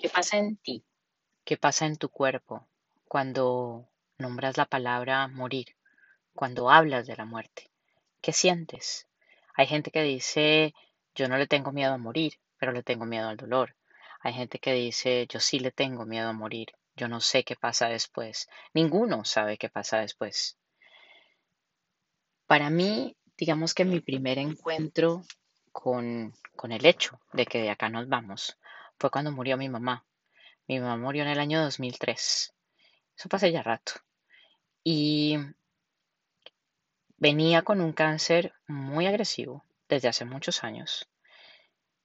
¿Qué pasa en ti? ¿Qué pasa en tu cuerpo cuando nombras la palabra morir? Cuando hablas de la muerte, ¿qué sientes? Hay gente que dice, yo no le tengo miedo a morir, pero le tengo miedo al dolor. Hay gente que dice, yo sí le tengo miedo a morir, yo no sé qué pasa después. Ninguno sabe qué pasa después. Para mí, digamos que mi primer encuentro con el hecho de que de acá nos vamos fue cuando murió mi mamá. Mi mamá murió en el año 2003. Eso pasé ya rato. Y venía con un cáncer muy agresivo desde hace muchos años.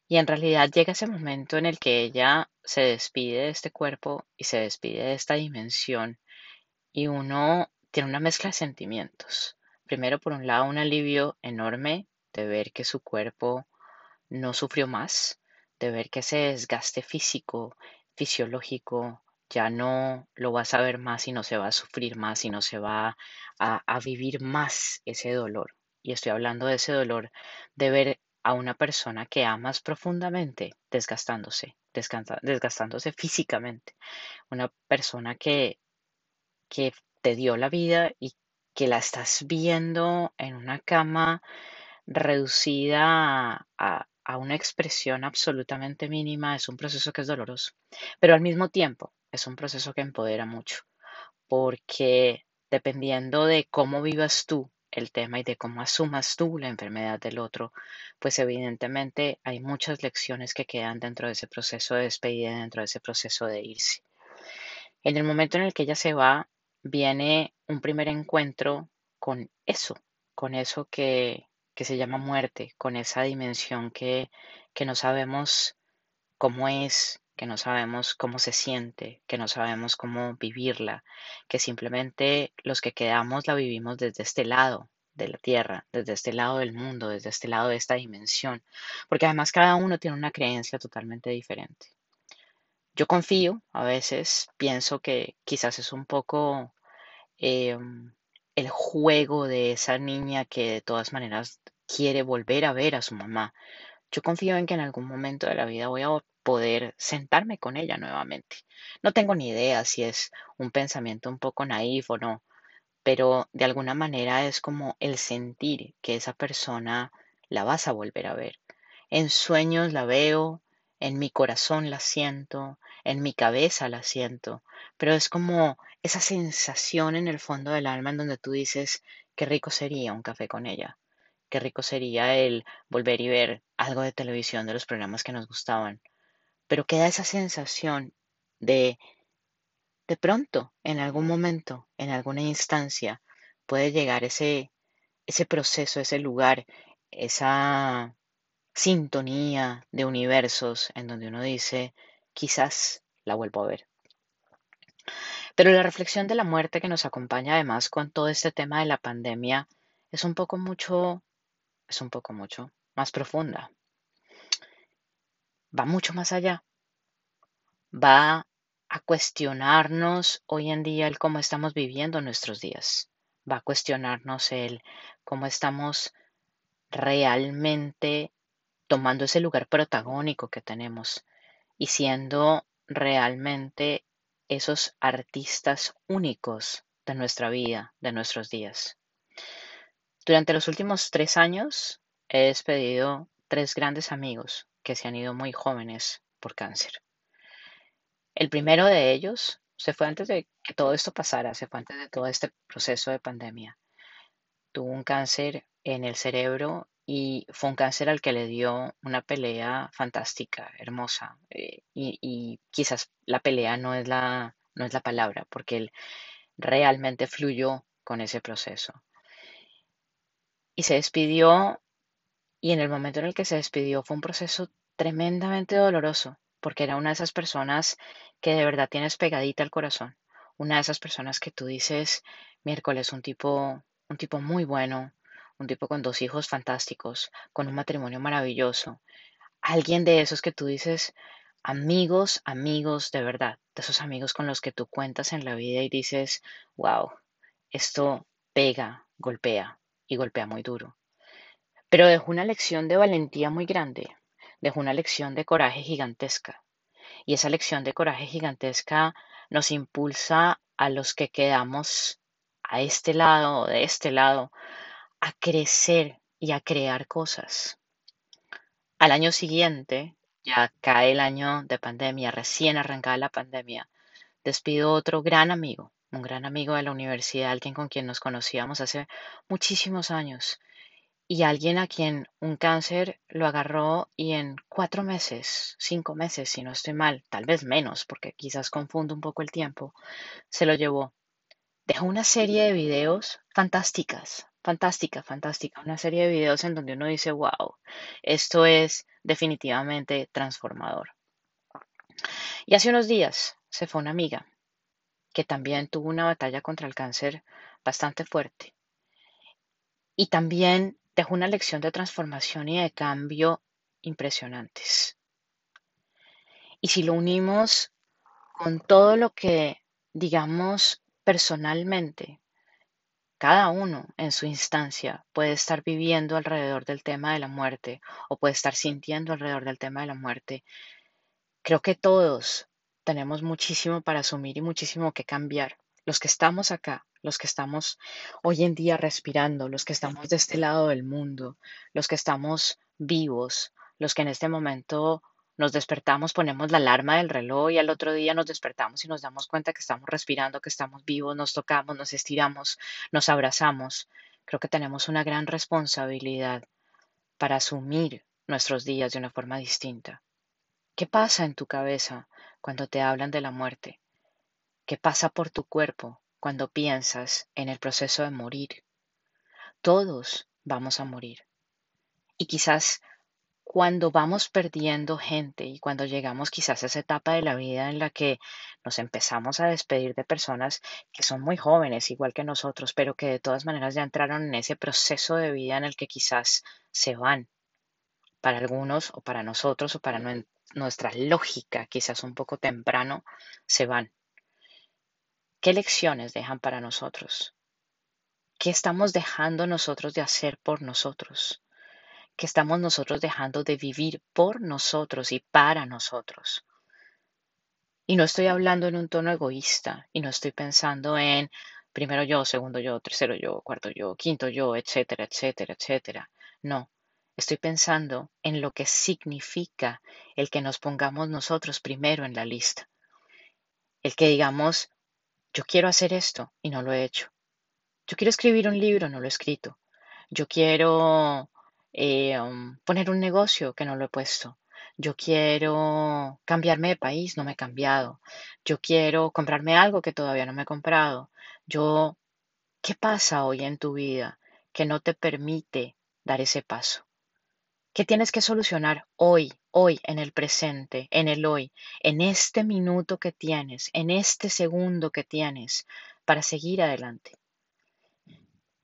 Y en realidad llega ese momento en el que ella se despide de este cuerpo y se despide de esta dimensión. Y uno tiene una mezcla de sentimientos. Primero, por un lado, un alivio enorme de ver que su cuerpo no sufrió más, de ver que ese desgaste físico, fisiológico, ya no lo vas a ver más y no se va a sufrir más y no se va a vivir más ese dolor. Y estoy hablando de ese dolor de ver a una persona que amas profundamente desgastándose físicamente. Una persona que te dio la vida y que la estás viendo en una cama reducida a una expresión absolutamente mínima. Es un proceso que es doloroso, pero al mismo tiempo es un proceso que empodera mucho, porque dependiendo de cómo vivas tú el tema y de cómo asumas tú la enfermedad del otro, pues evidentemente hay muchas lecciones que quedan dentro de ese proceso de despedida, dentro de ese proceso de irse. En el momento en el que ella se va, viene un primer encuentro con eso que se llama muerte, con esa dimensión que no sabemos cómo es, que no sabemos cómo se siente, que no sabemos cómo vivirla, que simplemente los que quedamos la vivimos desde este lado de la tierra, desde este lado del mundo, desde este lado de esta dimensión, porque además cada uno tiene una creencia totalmente diferente. Yo confío, a veces pienso que quizás es un poco el juego de esa niña que de todas maneras quiere volver a ver a su mamá. Yo confío en que en algún momento de la vida voy a poder sentarme con ella nuevamente. No tengo ni idea si es un pensamiento un poco naif o no, pero de alguna manera es como el sentir que esa persona la vas a volver a ver. En sueños la veo, en mi corazón la siento, en mi cabeza la siento, pero es como esa sensación en el fondo del alma en donde tú dices, qué rico sería un café con ella, qué rico sería el volver y ver algo de televisión de los programas que nos gustaban. Pero queda esa sensación de pronto, en algún momento, en alguna instancia, puede llegar ese proceso, ese lugar, esa sintonía de universos en donde uno dice, quizás la vuelvo a ver. Pero la reflexión de la muerte que nos acompaña además con todo este tema de la pandemia es un poco mucho más profunda. Va mucho más allá. Va a cuestionarnos hoy en día el cómo estamos viviendo nuestros días. Va a cuestionarnos el cómo estamos realmente tomando ese lugar protagónico que tenemos y siendo realmente esos artistas únicos de nuestra vida, de nuestros días. Durante los últimos 3 años he despedido 3 grandes amigos que se han ido muy jóvenes por cáncer. El primero de ellos se fue antes de que todo esto pasara, se fue antes de todo este proceso de pandemia. Tuvo un cáncer en el cerebro y fue un cáncer al que le dio una pelea fantástica, hermosa. Y quizás la pelea no es la palabra, porque él realmente fluyó con ese proceso. Y se despidió. Y en el momento en el que se despidió fue un proceso tremendamente doloroso, porque era una de esas personas que de verdad tienes pegadita al corazón. Una de esas personas que tú dices, miércoles, un tipo muy bueno, un tipo con 2 hijos fantásticos, con un matrimonio maravilloso. Alguien de esos que tú dices, amigos de verdad, de esos amigos con los que tú cuentas en la vida y dices, wow, esto pega, golpea muy duro. Pero dejó una lección de valentía muy grande, dejó una lección de coraje gigantesca. Y esa lección de coraje gigantesca nos impulsa a los que quedamos a este lado o de este lado a crecer y a crear cosas. Al año siguiente, ya cae el año de pandemia, recién arrancada la pandemia, despido otro gran amigo, un gran amigo de la universidad, alguien con quien nos conocíamos hace muchísimos años, y alguien a quien un cáncer lo agarró y en 4 meses, 5 meses, si no estoy mal, tal vez menos, porque quizás confundo un poco el tiempo, se lo llevó. Dejó una serie de videos fantástica, una serie de videos en donde uno dice, wow, esto es definitivamente transformador. Y hace unos días se fue una amiga que también tuvo una batalla contra el cáncer bastante fuerte y también dejó una lección de transformación y de cambio impresionantes. Y si lo unimos con todo lo que, digamos, personalmente, cada uno en su instancia puede estar viviendo alrededor del tema de la muerte o puede estar sintiendo alrededor del tema de la muerte. Creo que todos tenemos muchísimo para asumir y muchísimo que cambiar. Los que estamos acá, los que estamos hoy en día respirando, los que estamos de este lado del mundo, los que estamos vivos, los que en este momento nos despertamos, ponemos la alarma del reloj y al otro día nos despertamos y nos damos cuenta que estamos respirando, que estamos vivos, nos tocamos, nos estiramos, nos abrazamos. Creo que tenemos una gran responsabilidad para asumir nuestros días de una forma distinta. ¿Qué pasa en tu cabeza cuando te hablan de la muerte? ¿Qué pasa por tu cuerpo cuando piensas en el proceso de morir? Todos vamos a morir. Y quizás cuando vamos perdiendo gente y cuando llegamos quizás a esa etapa de la vida en la que nos empezamos a despedir de personas que son muy jóvenes, igual que nosotros, pero que de todas maneras ya entraron en ese proceso de vida en el que quizás se van. Para algunos o para nosotros o para nuestra lógica, quizás un poco temprano, se van. ¿Qué lecciones dejan para nosotros? ¿Qué estamos dejando nosotros de hacer por nosotros? ¿Qué estamos nosotros dejando de vivir por nosotros y para nosotros? Y no estoy hablando en un tono egoísta y no estoy pensando en primero yo, segundo yo, tercero yo, cuarto yo, quinto yo, etcétera, etcétera, etcétera. No. Estoy pensando en lo que significa el que nos pongamos nosotros primero en la lista. El que digamos, yo quiero hacer esto y no lo he hecho. Yo quiero escribir un libro, no lo he escrito. Yo quiero poner un negocio que no lo he puesto. Yo quiero cambiarme de país, no me he cambiado. Yo quiero comprarme algo que todavía no me he comprado. ¿Qué pasa hoy en tu vida que no te permite dar ese paso? ¿Qué tienes que solucionar hoy, en el presente, en el hoy, en este minuto que tienes, en este segundo que tienes para seguir adelante?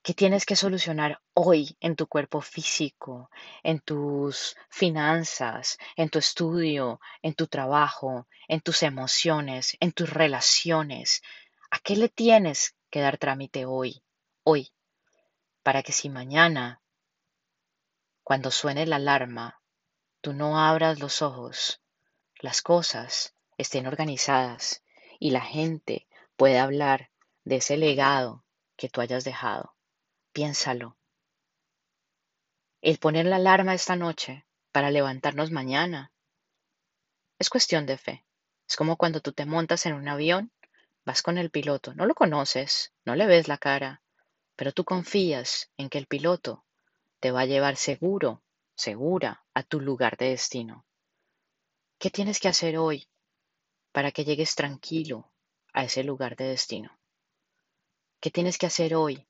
¿Qué tienes que solucionar hoy en tu cuerpo físico, en tus finanzas, en tu estudio, en tu trabajo, en tus emociones, en tus relaciones? ¿A qué le tienes que dar trámite hoy, para que si mañana, cuando suene la alarma, tú no abras los ojos, las cosas estén organizadas y la gente pueda hablar de ese legado que tú hayas dejado? Piénsalo. El poner la alarma esta noche para levantarnos mañana es cuestión de fe. Es como cuando tú te montas en un avión, vas con el piloto, no lo conoces, no le ves la cara, pero tú confías en que el piloto te va a llevar seguro, segura, a tu lugar de destino. ¿Qué tienes que hacer hoy para que llegues tranquilo a ese lugar de destino? ¿Qué tienes que hacer hoy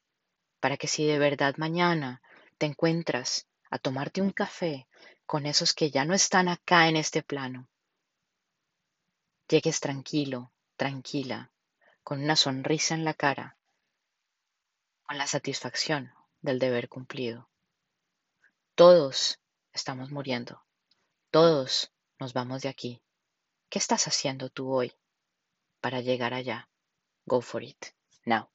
para que si de verdad mañana te encuentras a tomarte un café con esos que ya no están acá en este plano, llegues tranquilo, tranquila, con una sonrisa en la cara, con la satisfacción del deber cumplido? Todos estamos muriendo. Todos nos vamos de aquí. ¿Qué estás haciendo tú hoy para llegar allá? Go for it. Now.